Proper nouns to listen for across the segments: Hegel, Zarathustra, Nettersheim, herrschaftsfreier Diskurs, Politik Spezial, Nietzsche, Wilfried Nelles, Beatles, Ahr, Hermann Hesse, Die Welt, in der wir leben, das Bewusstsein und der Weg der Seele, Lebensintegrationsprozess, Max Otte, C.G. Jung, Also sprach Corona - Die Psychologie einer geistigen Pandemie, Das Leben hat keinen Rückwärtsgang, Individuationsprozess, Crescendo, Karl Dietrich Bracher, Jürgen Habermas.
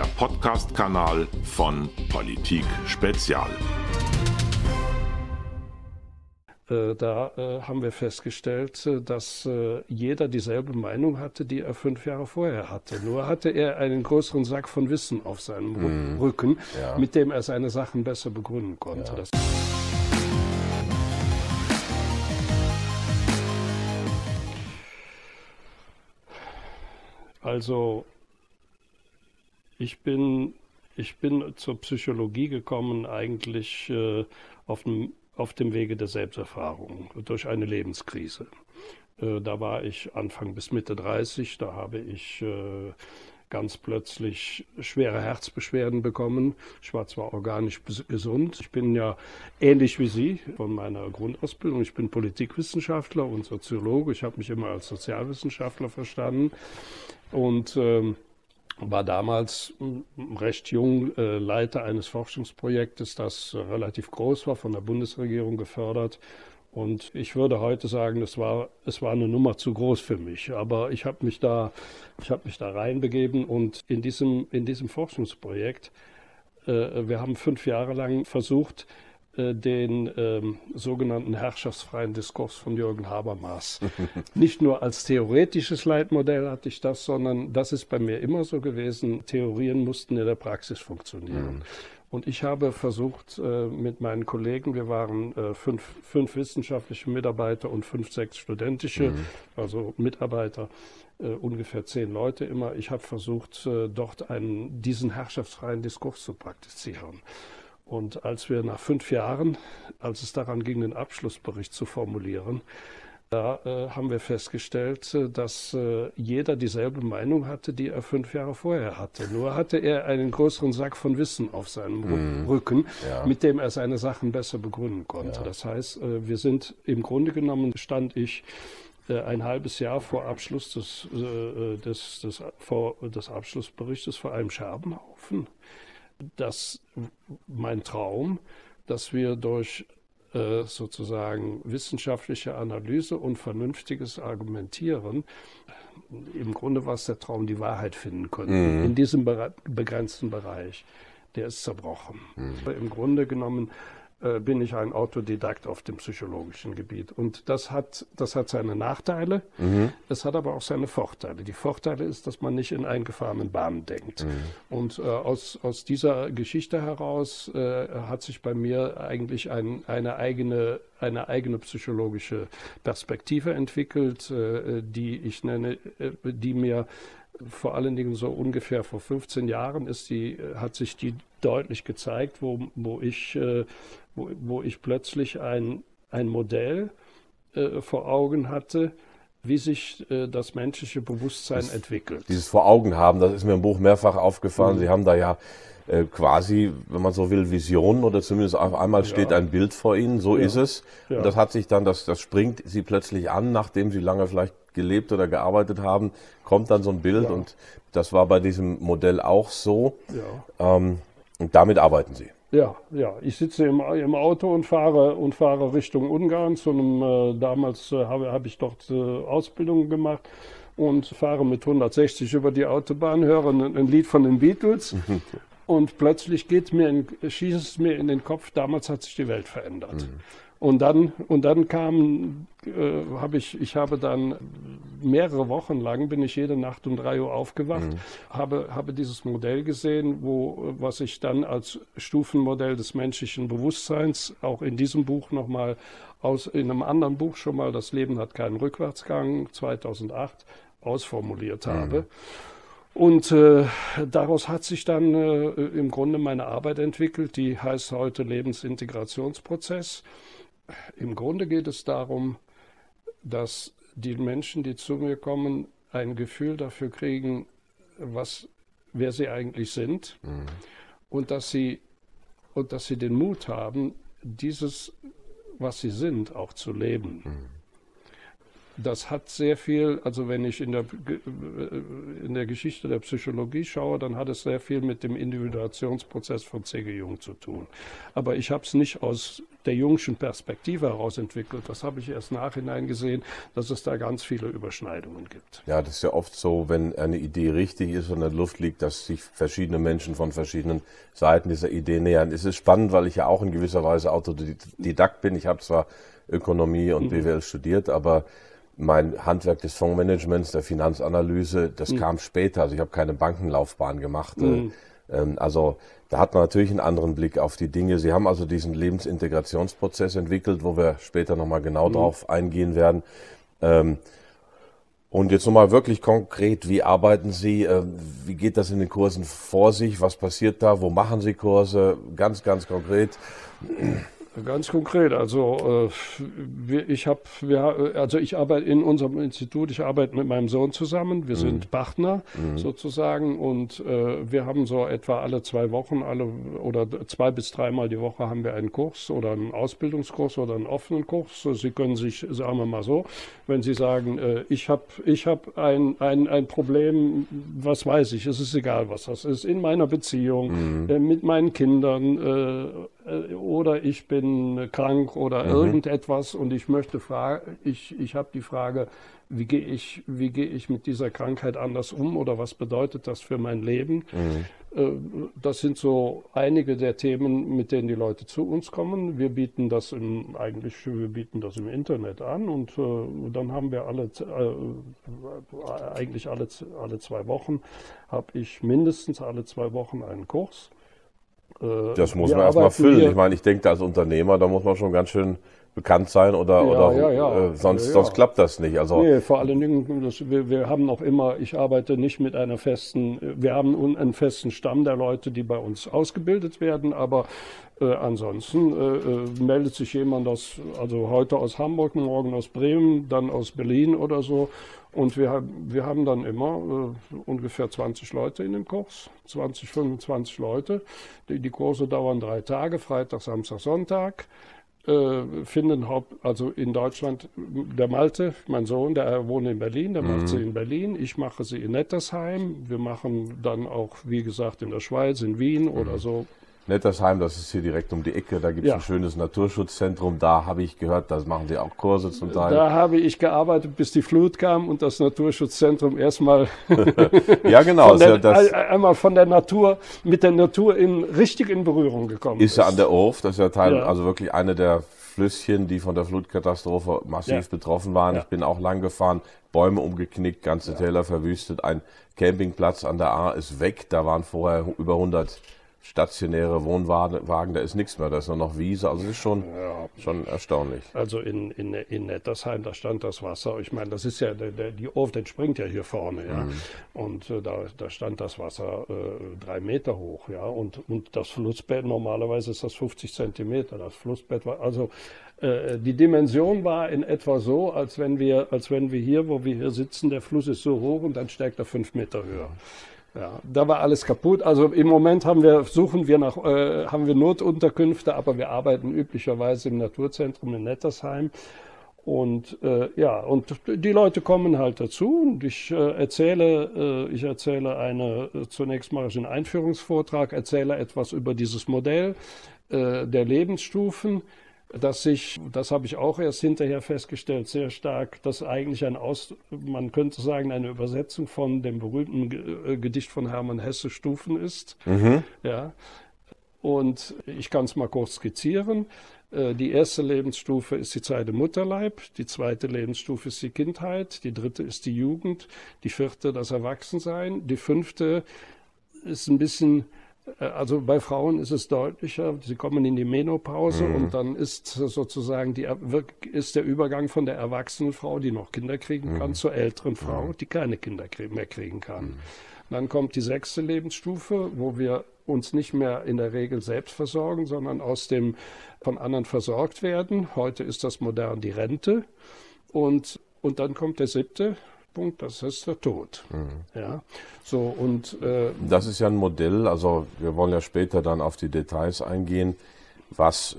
der Podcast-Kanal von Politik Spezial. Da haben wir festgestellt, dass jeder dieselbe Meinung hatte, die er 5 Jahre vorher hatte. Nur hatte er einen größeren Sack von Wissen auf seinem Rücken, ja, mit dem er seine Sachen besser begründen konnte. Ja. Also, ich bin zur Psychologie gekommen eigentlich auf dem Wege der Selbsterfahrung durch eine Lebenskrise. Da war ich Anfang bis Mitte 30, da habe ich ganz plötzlich schwere Herzbeschwerden bekommen. Ich war zwar organisch gesund, ich bin ja ähnlich wie Sie von meiner Grundausbildung. Ich bin Politikwissenschaftler und Soziologe, ich habe mich immer als Sozialwissenschaftler verstanden und war damals recht jung Leiter eines Forschungsprojektes, das relativ groß war, von der Bundesregierung gefördert. Und ich würde heute sagen, es war eine Nummer zu groß für mich. Aber ich habe mich da reinbegeben und in diesem Forschungsprojekt, wir haben 5 Jahre lang versucht, den sogenannten herrschaftsfreien Diskurs von Jürgen Habermas. Nicht nur als theoretisches Leitmodell hatte ich das, sondern das ist bei mir immer so gewesen, Theorien mussten in der Praxis funktionieren. Mhm. Und ich habe versucht mit meinen Kollegen, wir waren fünf wissenschaftliche Mitarbeiter und 5, 6 studentische, also Mitarbeiter, ungefähr 10 Leute immer. Ich habe versucht, dort diesen herrschaftsfreien Diskurs zu praktizieren. Und als wir nach 5 Jahren, als es daran ging, den Abschlussbericht zu formulieren, da haben wir festgestellt, dass jeder dieselbe Meinung hatte, die er 5 Jahre vorher hatte. Nur hatte er einen größeren Sack von Wissen auf seinem Rücken, ja, mit dem er seine Sachen besser begründen konnte. Ja. Das heißt, wir sind im Grunde genommen, stand ich ein halbes Jahr vor Abschluss des Abschlussberichtes vor einem Scherbenhaufen. Dass mein Traum, dass wir durch sozusagen wissenschaftliche Analyse und vernünftiges Argumentieren, im Grunde war es der Traum, die Wahrheit finden können. In diesem begrenzten Bereich, der ist zerbrochen. Im Grunde genommen bin ich ein Autodidakt auf dem psychologischen Gebiet. Und das hat seine Nachteile, es hat aber auch seine Vorteile. Die Vorteile ist, dass man nicht in eingefahrenen Bahnen denkt. Und aus dieser Geschichte heraus hat sich bei mir eigentlich eine eigene psychologische Perspektive entwickelt, die ich nenne, die mir vor allen Dingen so ungefähr vor 15 Jahren hat sich die deutlich gezeigt, wo ich plötzlich ein Modell vor Augen hatte, wie sich das menschliche Bewusstsein entwickelt. Dieses Vor Augen haben, das ist mir im Buch mehrfach aufgefallen. Sie haben da ja quasi, wenn man so will, Visionen oder zumindest auf einmal steht ein Bild vor Ihnen, so ist es. Ja. Und das hat sich dann, das springt Sie plötzlich an, nachdem Sie lange vielleicht gelebt oder gearbeitet haben, kommt dann so ein Bild und das war bei diesem Modell auch so. Ja. Und damit arbeiten Sie. Ja. Ich sitze im Auto und fahre Richtung Ungarn. Damals habe ich dort Ausbildungen gemacht und fahre mit 160 über die Autobahn, höre ein Lied von den Beatles und plötzlich schießt es mir in den Kopf, damals hat sich die Welt verändert. Und dann habe ich dann mehrere Wochen lang bin ich jede Nacht um 3 Uhr aufgewacht, habe dieses Modell gesehen, was ich dann als Stufenmodell des menschlichen Bewusstseins auch in diesem Buch nochmal in einem anderen Buch schon mal, Das Leben hat keinen Rückwärtsgang, 2008 ausformuliert habe. Und daraus hat sich dann im Grunde meine Arbeit entwickelt, die heißt heute Lebensintegrationsprozess. Im Grunde geht es darum, dass die Menschen, die zu mir kommen, ein Gefühl dafür kriegen, wer sie eigentlich sind, und dass sie den Mut haben, dieses, was sie sind, auch zu leben. Das hat sehr viel, also wenn ich in der Geschichte der Psychologie schaue, dann hat es sehr viel mit dem Individuationsprozess von C.G. Jung zu tun. Aber ich habe es nicht aus der jungschen Perspektive heraus entwickelt. Das habe ich erst nachhinein gesehen, dass es da ganz viele Überschneidungen gibt. Ja, das ist ja oft so, wenn eine Idee richtig ist und in der Luft liegt, dass sich verschiedene Menschen von verschiedenen Seiten dieser Idee nähern. Es ist spannend, weil ich ja auch in gewisser Weise Autodidakt bin. Ich habe zwar Ökonomie und BWL studiert, aber mein Handwerk des Fondsmanagements, der Finanzanalyse, das kam später. Also ich habe keine Bankenlaufbahn gemacht. Also da hat man natürlich einen anderen Blick auf die Dinge. Sie haben also diesen Lebensintegrationsprozess entwickelt, wo wir später nochmal genau drauf eingehen werden. Und jetzt nochmal wirklich konkret, wie arbeiten Sie? Wie geht das in den Kursen vor sich? Was passiert da? Wo machen Sie Kurse? Ganz, ganz konkret. Ganz konkret, also ich arbeite in unserem Institut, ich arbeite mit meinem Sohn zusammen, wir sind Partner sozusagen, und wir haben so etwa alle 2 Wochen, oder 2 bis 3 Mal die Woche haben wir einen Kurs oder einen Ausbildungskurs oder einen offenen Kurs. Sie können sich, sagen wir mal so, wenn Sie sagen, ich hab ein Problem, was weiß ich, es ist egal, was das ist, in meiner Beziehung, mit meinen Kindern, oder ich bin krank oder irgendetwas und ich möchte fragen, ich habe die Frage, wie gehe ich mit dieser Krankheit anders um oder was bedeutet das für mein Leben? Das sind so einige der Themen, mit denen die Leute zu uns kommen. Wir bieten das im Internet an, und dann haben wir alle 2 Wochen, habe ich mindestens alle 2 Wochen einen Kurs. Das muss man erstmal füllen. Ich meine, ich denke, als Unternehmer, da muss man schon ganz schön bekannt sein sonst klappt das nicht. Also nee, vor allen Dingen, wir haben noch immer, ich arbeite nicht mit einer festen, wir haben einen festen Stamm der Leute, die bei uns ausgebildet werden, aber ansonsten meldet sich jemand heute aus Hamburg, morgen aus Bremen, dann aus Berlin oder so. Und wir haben dann immer ungefähr 20 Leute in dem Kurs, 20, 25 Leute. Die Kurse dauern 3 Tage, Freitag, Samstag, Sonntag. Finden in Deutschland, der Malte, mein Sohn, der wohnt in Berlin, der macht sie in Berlin, ich mache sie in Nettersheim, wir machen dann auch, wie gesagt, in der Schweiz, in Wien oder so. Nettersheim, das ist hier direkt um die Ecke, da gibt es ein schönes Naturschutzzentrum, da habe ich gehört, das machen Sie auch Kurse zum Teil. Da habe ich gearbeitet, bis die Flut kam und das Naturschutzzentrum erstmal mit der Natur richtig in Berührung gekommen ist. Ist ja an der Oft, das ist ja also wirklich eine der Flüsschen, die von der Flutkatastrophe massiv betroffen waren. Ja. Ich bin auch lang gefahren, Bäume umgeknickt, ganze Täler verwüstet, ein Campingplatz an der Ahr ist weg, da waren vorher über 100 stationäre Wohnwagen, da ist nichts mehr, da ist nur noch Wiese, also das ist schon erstaunlich. Also in Nettersheim, da stand das Wasser, ich meine, das ist ja, die Oft entspringt ja hier vorne, ja, und da stand das Wasser 3 Meter hoch, ja, und das Flussbett, normalerweise ist das 50 Zentimeter, das Flussbett war, also die Dimension war in etwa so, als wenn wir hier, wo wir hier sitzen, der Fluss ist so hoch und dann steigt er 5 Meter höher. Ja, da war alles kaputt. Also im Moment haben wir Notunterkünfte, aber wir arbeiten üblicherweise im Naturzentrum in Nettersheim. Und und die Leute kommen halt dazu und zunächst mache ich einen Einführungsvortrag, erzähle etwas über dieses Modell der Lebensstufen. Das habe ich auch erst hinterher festgestellt, sehr stark, dass eigentlich man könnte sagen, eine Übersetzung von dem berühmten Gedicht von Hermann Hesse Stufen ist. Ja. Und ich kann es mal kurz skizzieren. Die erste Lebensstufe ist die Zeit im Mutterleib, die zweite Lebensstufe ist die Kindheit, die dritte ist die Jugend, die vierte das Erwachsensein, die fünfte ist ein bisschen... Also bei Frauen ist es deutlicher, sie kommen in die Menopause und dann ist sozusagen der Übergang von der erwachsenen Frau, die noch Kinder kriegen kann, zur älteren Frau, die keine Kinder mehr kriegen kann. Dann kommt die 6. Lebensstufe, wo wir uns nicht mehr in der Regel selbst versorgen, sondern von anderen versorgt werden. Heute ist das modern die Rente. Und dann kommt der 7. Punkt, das ist der Tod. Ja, so, und das ist ja ein Modell, also wir wollen ja später dann auf die Details eingehen, was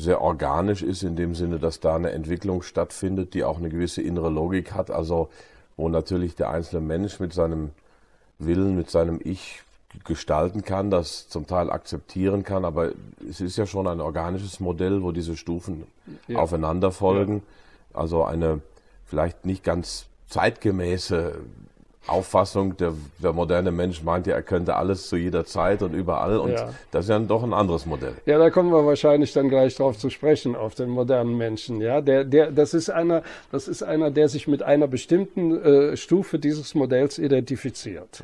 sehr organisch ist, in dem Sinne, dass da eine Entwicklung stattfindet, die auch eine gewisse innere Logik hat, also wo natürlich der einzelne Mensch mit seinem Willen, mit seinem Ich gestalten kann, das zum Teil akzeptieren kann, aber es ist ja schon ein organisches Modell, wo diese Stufen aufeinander folgen. Ja. Also eine vielleicht nicht ganz zeitgemäße Auffassung, der moderne Mensch meint ja, er könnte alles zu jeder Zeit und überall, und das ist ja doch ein anderes Modell. Ja, da kommen wir wahrscheinlich dann gleich drauf zu sprechen, auf den modernen Menschen. Ja, das ist einer, der sich mit einer bestimmten Stufe dieses Modells identifiziert.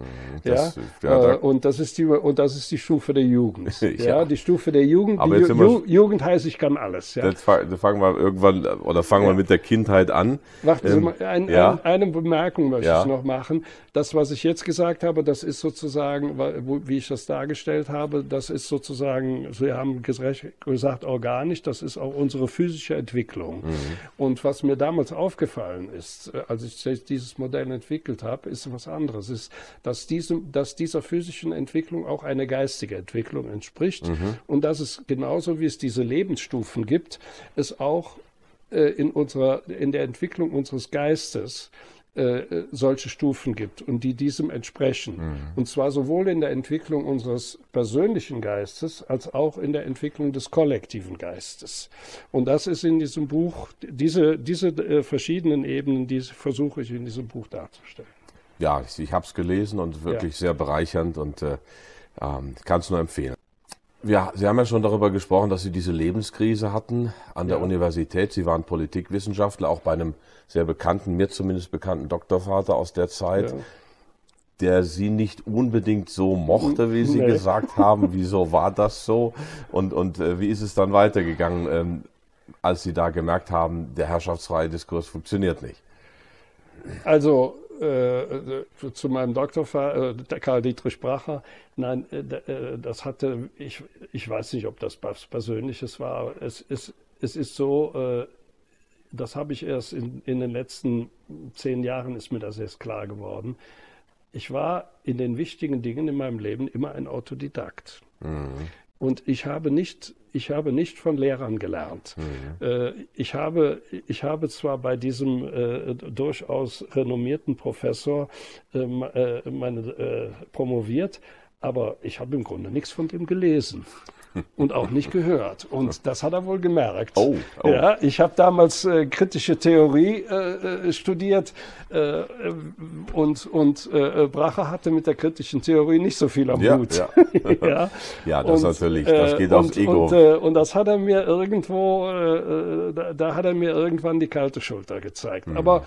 Und das ist die Stufe der Jugend. Die Stufe der Jugend. Aber jetzt Jugend heißt, ich kann alles. Ja. Jetzt fangen wir irgendwann oder fangen wir mit der Kindheit an. Warten Sie mal, eine Bemerkung möchte ich noch machen. Das, was ich jetzt gesagt habe, das ist sozusagen, wie ich das dargestellt habe, das ist sozusagen, Sie haben gesagt, organisch, das ist auch unsere physische Entwicklung. Mhm. Und was mir damals aufgefallen ist, als ich dieses Modell entwickelt habe, ist was anderes, ist, dass dieser physischen Entwicklung auch eine geistige Entwicklung entspricht, und dass es genauso, wie es diese Lebensstufen gibt, es auch in der Entwicklung unseres Geistes solche Stufen gibt und die diesem entsprechen. Mhm. Und zwar sowohl in der Entwicklung unseres persönlichen Geistes als auch in der Entwicklung des kollektiven Geistes. Und das ist in diesem Buch, diese verschiedenen Ebenen, die versuche ich in diesem Buch darzustellen. Ja, ich habe es gelesen und wirklich sehr bereichernd und kann es nur empfehlen. Sie haben ja schon darüber gesprochen, dass Sie diese Lebenskrise hatten an der Universität. Sie waren Politikwissenschaftler, auch bei einem sehr bekannten, mir zumindest bekannten Doktorvater aus der Zeit, der Sie nicht unbedingt so mochte, wie Sie gesagt haben. Wieso war das so? Und wie ist es dann weitergegangen, als Sie da gemerkt haben, der herrschaftsfreie Diskurs funktioniert nicht? Also zu meinem Doktor, Karl Dietrich Bracher. Nein, das hatte, ich weiß nicht, ob das was Persönliches war. Es ist so, das habe ich erst in den letzten 10 Jahren, ist mir das erst klar geworden. Ich war in den wichtigen Dingen in meinem Leben immer ein Autodidakt. Mhm. Und ich habe nicht von Lehrern gelernt. Mhm. Ich habe zwar bei diesem durchaus renommierten Professor promoviert, aber ich habe im Grunde nichts von dem gelesen. Und auch nicht gehört. Und das hat er wohl gemerkt. Oh. Ja, ich habe damals kritische Theorie studiert und Bracher hatte mit der kritischen Theorie nicht so viel am Hut. Ja, das natürlich. Das geht aufs Ego. Und das hat er mir irgendwo, da hat er mir irgendwann die kalte Schulter gezeigt. Mhm. Aber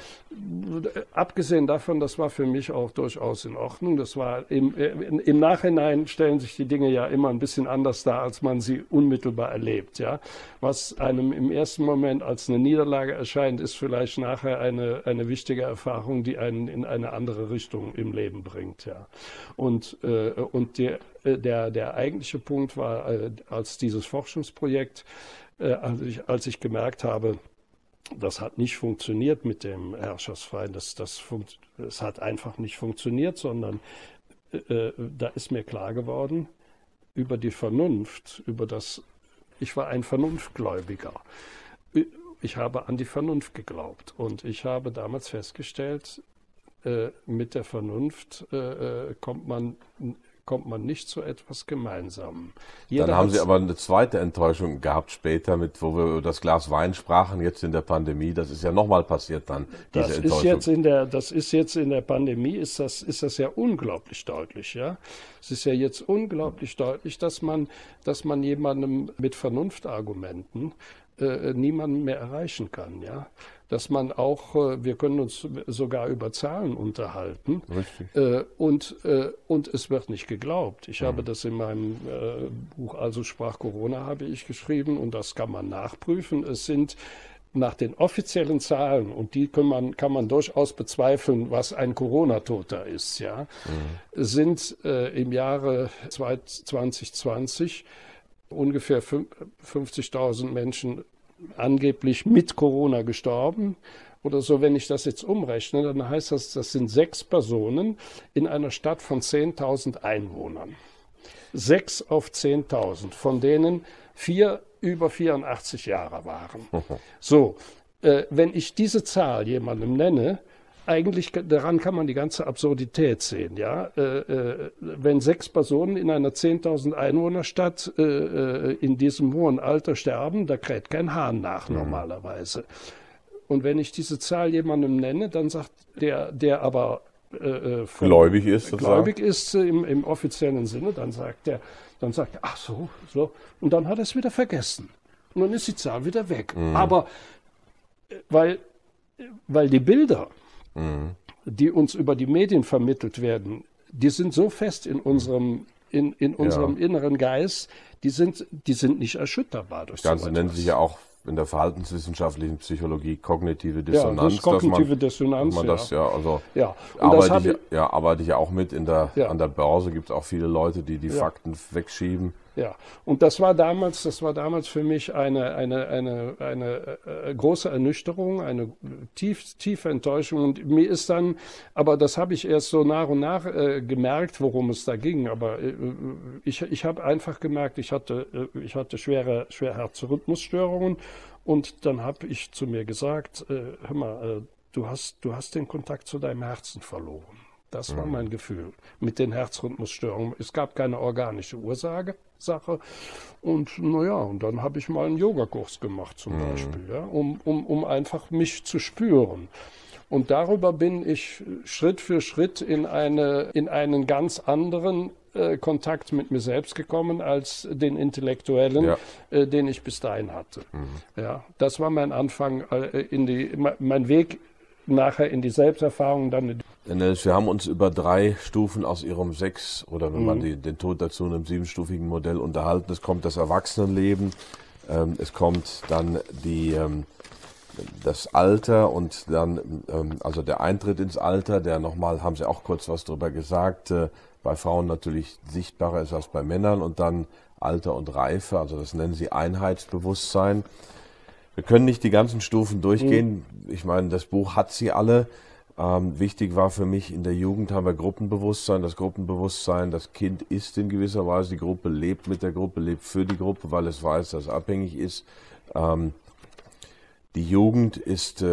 abgesehen davon, das war für mich auch durchaus in Ordnung. Das war im Nachhinein stellen sich die Dinge ja immer ein bisschen anders dar, als man sie unmittelbar erlebt. Ja? Was einem im ersten Moment als eine Niederlage erscheint, ist vielleicht nachher eine wichtige Erfahrung, die einen in eine andere Richtung im Leben bringt. Ja? Und der eigentliche Punkt war, als dieses Forschungsprojekt, als ich gemerkt habe, das hat nicht funktioniert mit dem Herrschaftsfreien, das hat einfach nicht funktioniert, sondern da ist mir klar geworden, über die Vernunft, ich war ein Vernunftgläubiger. Ich habe an die Vernunft geglaubt und ich habe damals festgestellt, mit der Vernunft kommt man nicht zu etwas gemeinsam. Dann haben Sie aber eine zweite Enttäuschung gehabt später, wo wir über das Glas Wein sprachen, jetzt in der Pandemie. Das ist ja nochmal passiert dann, diese Enttäuschung. Das ist jetzt in der Pandemie, ist das ja unglaublich deutlich. Ja? Es ist ja jetzt unglaublich deutlich, dass man jemandem mit Vernunftargumenten niemanden mehr erreichen kann. Ja? Dass man auch, wir können uns sogar über Zahlen unterhalten. Richtig. Und es wird nicht geglaubt. Ich habe das in meinem Buch Also sprach Corona habe ich geschrieben und das kann man nachprüfen. Es sind nach den offiziellen Zahlen, und die kann man durchaus bezweifeln, was ein Corona-Toter ist, ja, sind im Jahre 2020 ungefähr 50.000 Menschen angeblich mit Corona gestorben oder so. Wenn ich das jetzt umrechne, dann heißt das, das sind 6 Personen in einer Stadt von 10.000 Einwohnern. 6 auf 10.000, von denen 4 über 84 Jahre waren. So, wenn ich diese Zahl jemandem nenne, eigentlich daran kann man die ganze Absurdität sehen. Ja? Wenn 6 Personen in einer 10.000 Einwohnerstadt in diesem hohen Alter sterben, da kräht kein Hahn nach normalerweise. Und wenn ich diese Zahl jemandem nenne, dann sagt der, der aber gläubig ist, im offiziellen Sinne, dann sagt er, ach so, so, und dann hat er es wieder vergessen. Und dann ist die Zahl wieder weg. Mhm. Aber weil die Bilder, die uns über die Medien vermittelt werden, die sind so fest in unserem inneren Geist, die sind nicht erschütterbar durch sowas. Das Ganze nennt sich ja auch in der verhaltenswissenschaftlichen Psychologie kognitive Dissonanz. Ja, arbeite ich auch mit. An der Börse gibt es auch viele Leute, die die Fakten wegschieben. Ja, und das war damals für mich eine große Ernüchterung, eine tiefe Enttäuschung. Und mir ist dann, aber das habe ich erst so nach und nach gemerkt, worum es da ging. Aber ich habe einfach gemerkt, ich hatte schwere Herzrhythmusstörungen. Und dann habe ich zu mir gesagt, hör mal, du hast den Kontakt zu deinem Herzen verloren. Das war mein Gefühl mit den Herzrhythmusstörungen. Es gab keine organische Ursache. Und naja, und dann habe ich mal einen Yogakurs gemacht zum Beispiel, ja, um einfach mich zu spüren. Und darüber bin ich Schritt für Schritt in einen ganz anderen Kontakt mit mir selbst gekommen als den intellektuellen, den ich bis dahin hatte. Ja, das war mein Anfang, mein Weg nachher in die Selbsterfahrung. Dann wir haben uns über 3 Stufen aus Ihrem 6, oder wenn man den Tod dazu in einem 7-stufigen Modell unterhalten, es kommt das Erwachsenenleben, es kommt dann das Alter und dann also der Eintritt ins Alter, der nochmal, haben Sie auch kurz was drüber gesagt, bei Frauen natürlich sichtbarer ist als bei Männern, und dann Alter und Reife, also das nennen Sie Einheitsbewusstsein. Wir können nicht die ganzen Stufen durchgehen. Ich meine, das Buch hat sie alle. Wichtig war für mich, in der Jugend haben wir Gruppenbewusstsein. Das Gruppenbewusstsein, das Kind ist in gewisser Weise die Gruppe, lebt mit der Gruppe, lebt für die Gruppe, weil es weiß, dass es abhängig ist. Die Jugend ist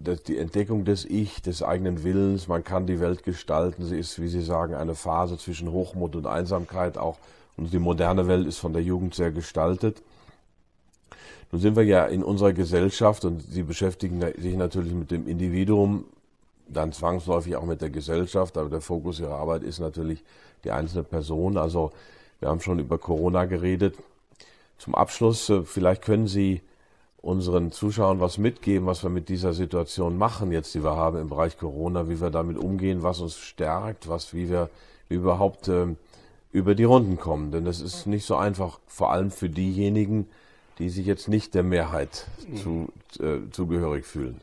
die Entdeckung des Ich, des eigenen Willens. Man kann die Welt gestalten. Sie ist, wie Sie sagen, eine Phase zwischen Hochmut und Einsamkeit auch. Und die moderne Welt ist von der Jugend sehr gestaltet. Nun sind wir ja in unserer Gesellschaft, und Sie beschäftigen sich natürlich mit dem Individuum, dann zwangsläufig auch mit der Gesellschaft, aber der Fokus Ihrer Arbeit ist natürlich die einzelne Person. Also wir haben schon über Corona geredet. Zum Abschluss, vielleicht können Sie unseren Zuschauern was mitgeben, was wir mit dieser Situation machen jetzt, die wir haben im Bereich Corona, wie wir damit umgehen, was uns stärkt, wie wir überhaupt über die Runden kommen. Denn das ist nicht so einfach, vor allem für diejenigen, die sich jetzt nicht der Mehrheit zugehörig fühlen.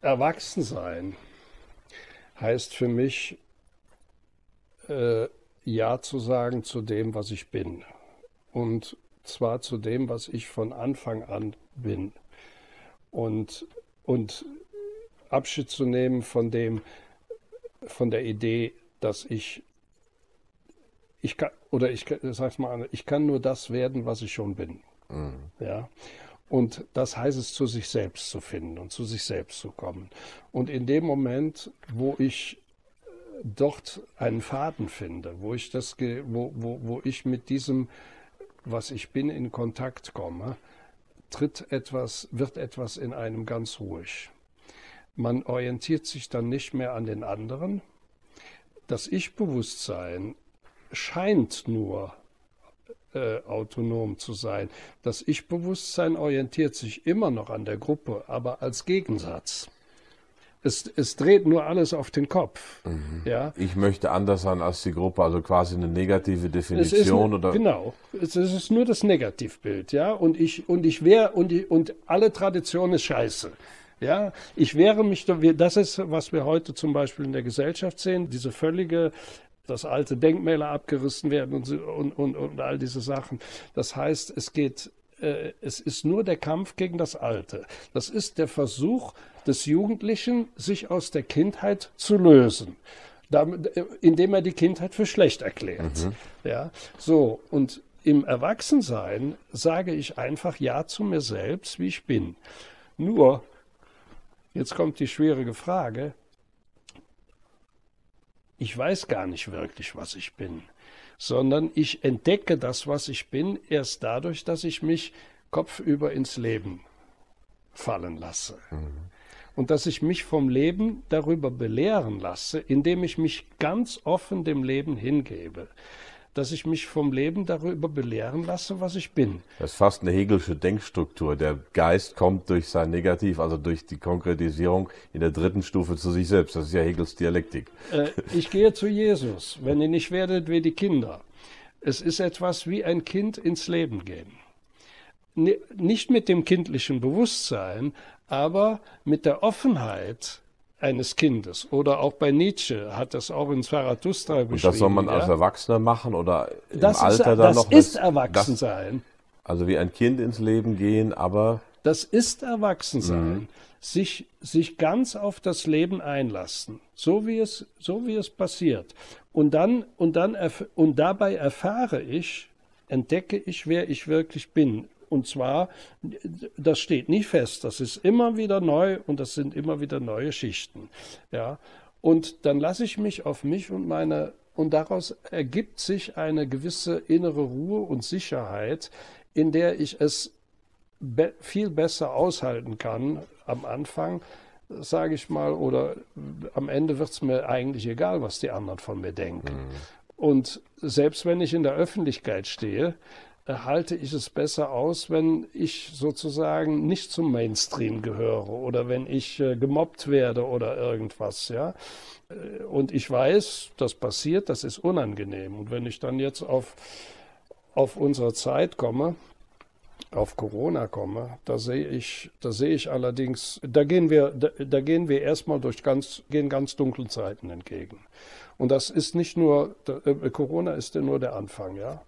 Erwachsensein heißt für mich, Ja zu sagen zu dem, was ich bin. Und zwar zu dem, was ich von Anfang an bin. Und Abschied zu nehmen von der Idee, dass ich kann nur das werden, was ich schon bin. Ja? Und das heißt es, zu sich selbst zu finden und zu sich selbst zu kommen. Und in dem Moment, wo ich dort einen Faden finde, wo ich mit diesem, was ich bin, in Kontakt komme, wird etwas in einem ganz ruhig. Man orientiert sich dann nicht mehr an den anderen. Das Ich-Bewusstsein scheint nur autonom zu sein. Das Ich-Bewusstsein orientiert sich immer noch an der Gruppe, aber als Gegensatz. Es dreht nur alles auf den Kopf. Ja? Ich möchte anders sein als die Gruppe, also quasi eine negative Definition. Genau, es ist nur das Negativbild. Ja? Und alle Tradition ist scheiße. Ja, ich wehre mich, das ist, was wir heute zum Beispiel in der Gesellschaft sehen, diese völlige, dass alte Denkmäler abgerissen werden und all diese Sachen. Das heißt, es ist nur der Kampf gegen das Alte. Das ist der Versuch des Jugendlichen, sich aus der Kindheit zu lösen. indem er die Kindheit für schlecht erklärt. Mhm. Ja, so, und im Erwachsensein sage ich einfach Ja zu mir selbst, wie ich bin. Nur, jetzt kommt die schwierige Frage, ich weiß gar nicht wirklich, was ich bin, sondern ich entdecke das, was ich bin, erst dadurch, dass ich mich kopfüber ins Leben fallen lasse. Mhm. Und dass ich mich vom Leben darüber belehren lasse, indem ich mich ganz offen dem Leben hingebe. Dass ich mich vom Leben darüber belehren lasse, was ich bin. Das ist fast eine hegelische Denkstruktur. Der Geist kommt durch sein Negativ, also durch die Konkretisierung in der dritten Stufe zu sich selbst. Das ist ja Hegels Dialektik. Ich gehe zu Jesus. Wenn ihr nicht werdet wie die Kinder. Es ist etwas wie ein Kind ins Leben gehen. Nicht mit dem kindlichen Bewusstsein, aber mit der Offenheit eines Kindes. Oder auch bei Nietzsche hat das auch in Zarathustra beschrieben. Und das soll man als Erwachsener machen oder im Alter dann noch? Das ist Erwachsensein. Also wie ein Kind ins Leben gehen, aber... Das ist Erwachsensein. Mhm. Sich ganz auf das Leben einlassen. So wie es passiert. Und dabei entdecke ich, wer ich wirklich bin. Und zwar, das steht nicht fest, das ist immer wieder neu und das sind immer wieder neue Schichten. Ja? Und dann lasse ich mich auf mich und daraus ergibt sich eine gewisse innere Ruhe und Sicherheit, in der ich es viel besser aushalten kann am Anfang, sage ich mal, oder am Ende wird es mir eigentlich egal, was die anderen von mir denken. Mhm. Und selbst wenn ich in der Öffentlichkeit stehe, halte ich es besser aus, wenn ich sozusagen nicht zum Mainstream gehöre oder wenn ich gemobbt werde oder irgendwas, ja. Und ich weiß, das passiert, das ist unangenehm. Und wenn ich dann jetzt auf unsere Zeit komme, auf Corona komme, da sehe ich allerdings, da gehen wir erstmal gehen ganz dunklen Zeiten entgegen. Und das ist nicht nur, Corona ist ja nur der Anfang, ja.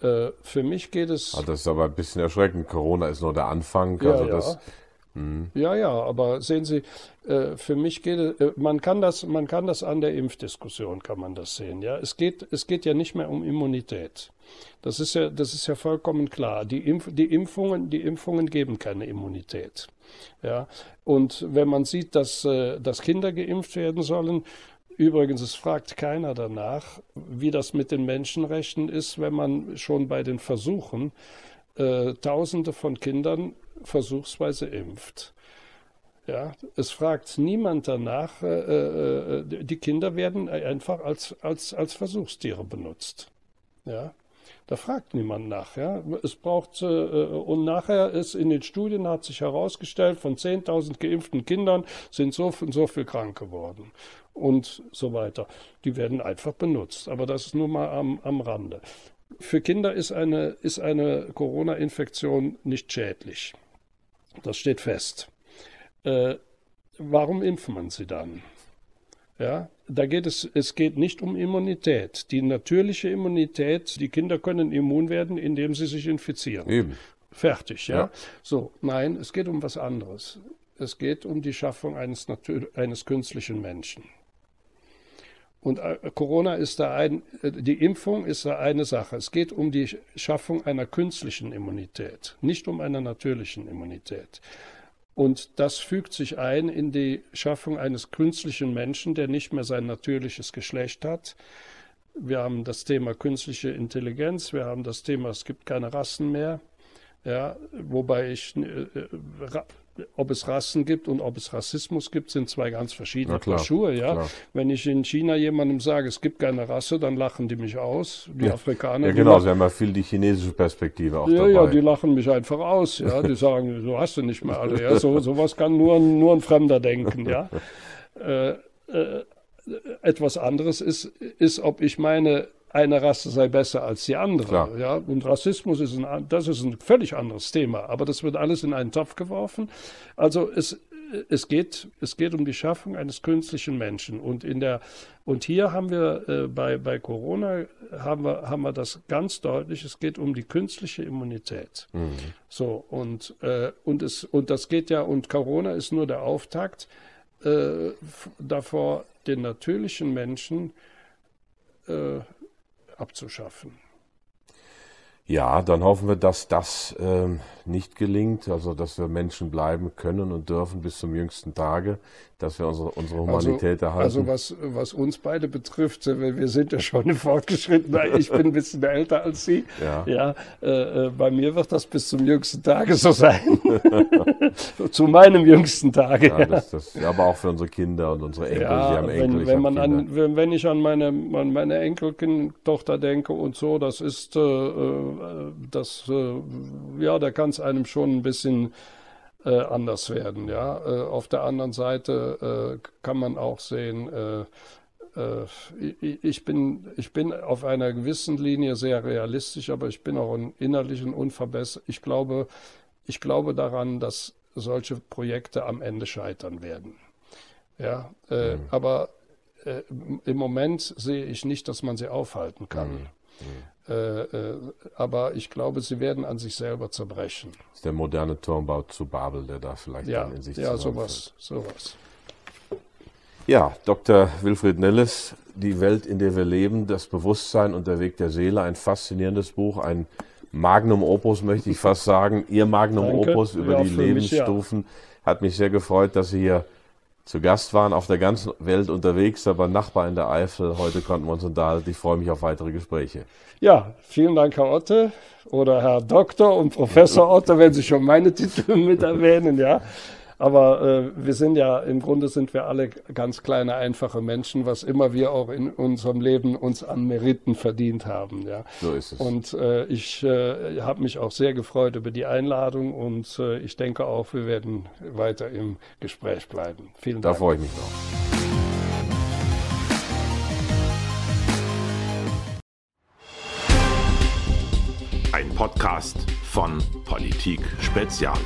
Für mich geht es... Ah, das ist aber ein bisschen erschreckend. Corona ist nur der Anfang. Also ja. Das, ja, aber sehen Sie, für mich geht es... Man kann das an der Impfdiskussion, kann man das sehen. Ja? Es geht ja nicht mehr um Immunität. Das ist ja vollkommen klar. Die Impfungen geben keine Immunität. Ja? Und wenn man sieht, dass Kinder geimpft werden sollen... Übrigens, es fragt keiner danach, wie das mit den Menschenrechten ist, wenn man schon bei den Versuchen Tausende von Kindern versuchsweise impft. Ja, es fragt niemand danach, die Kinder werden einfach als Versuchstiere benutzt. Ja, da fragt niemand nach. Ja? Und nachher ist in den Studien, hat sich herausgestellt, von 10.000 geimpften Kindern sind so viel krank geworden. Und so weiter. Die werden einfach benutzt. Aber das ist nur mal am Rande. Für Kinder ist eine Corona-Infektion nicht schädlich. Das steht fest. Warum impft man sie dann? Ja, es geht nicht um Immunität. Die natürliche Immunität, die Kinder können immun werden, indem sie sich infizieren. Eben. Fertig, ja. So, nein, es geht um was anderes. Es geht um die Schaffung eines künstlichen Menschen. Und Corona ist die Impfung ist da eine Sache. Es geht um die Schaffung einer künstlichen Immunität, nicht um einer natürlichen Immunität. Und das fügt sich ein in die Schaffung eines künstlichen Menschen, der nicht mehr sein natürliches Geschlecht hat. Wir haben das Thema künstliche Intelligenz, wir haben das Thema, es gibt keine Rassen mehr. Ja, wobei ich... Ob es Rassen gibt und ob es Rassismus gibt, sind zwei ganz verschiedene Schuhe. Ja? Klar. Wenn ich in China jemandem sage, es gibt keine Rasse, dann lachen die mich aus. Die Afrikaner. Ja, genau, sie haben ja viel die chinesische Perspektive auch dabei. Ja, die lachen mich einfach aus. Ja? Die sagen, so hast du nicht mehr alle. Ja? Sowas kann nur ein Fremder denken. Ja? Etwas anderes ist, ob ich meine, eine Rasse sei besser als die andere. Ja? Und Rassismus ist ein völlig anderes Thema, aber das wird alles in einen Topf geworfen. Also es geht um die Schaffung eines künstlichen Menschen. Und hier haben wir bei Corona haben wir das ganz deutlich, es geht um die künstliche Immunität. Mhm. So, und das geht ja, und Corona ist nur der Auftakt. davor, den natürlichen Menschen abzuschaffen. Ja, dann hoffen wir, dass das nicht gelingt, also dass wir Menschen bleiben können und dürfen bis zum jüngsten Tage, dass wir unsere Humanität erhalten. Also was uns beide betrifft, wir sind ja schon fortgeschritten, ich bin ein bisschen älter als Sie. Ja. Bei mir wird das bis zum jüngsten Tage so sein. Zu meinem jüngsten Tage. Ja, aber auch für unsere Kinder und unsere Enkel. Ja, Sie haben Enkel, wenn ich an meine Enkeltochter denke und so, das ist... da kann es einem schon ein bisschen anders werden. Ja? Auf der anderen Seite kann man auch sehen, ich bin auf einer gewissen Linie sehr realistisch, aber ich bin auch innerlich unverbessert. Ich glaube daran, dass solche Projekte am Ende scheitern werden. Ja? Aber im Moment sehe ich nicht, dass man sie aufhalten kann. Aber ich glaube, sie werden an sich selber zerbrechen. Das ist der moderne Turmbau zu Babel, der da vielleicht dann in sich zusammenfällt. Ja, sowas. Ja, Dr. Wilfried Nelles, Die Welt, in der wir leben, das Bewusstsein und der Weg der Seele, ein faszinierendes Buch, ein Magnum Opus, möchte ich fast sagen. Ihr Magnum Opus über die Lebensstufen. Hat mich sehr gefreut, dass Sie hier zu Gast waren, auf der ganzen Welt unterwegs, aber Nachbar in der Eifel. Heute konnten wir uns unterhalten. Ich freue mich auf weitere Gespräche. Ja, vielen Dank, Herr Otte oder Herr Doktor und Professor Otte, wenn Sie schon meine Titel mit erwähnen, ja. Aber wir sind ja, im Grunde sind wir alle ganz kleine, einfache Menschen, was immer wir auch in unserem Leben uns an Meriten verdient haben. Ja. So ist es. Und ich habe mich auch sehr gefreut über die Einladung und ich denke auch, wir werden weiter im Gespräch bleiben. Vielen Dank. Da freue ich mich noch. Ein Podcast von Politik Spezial.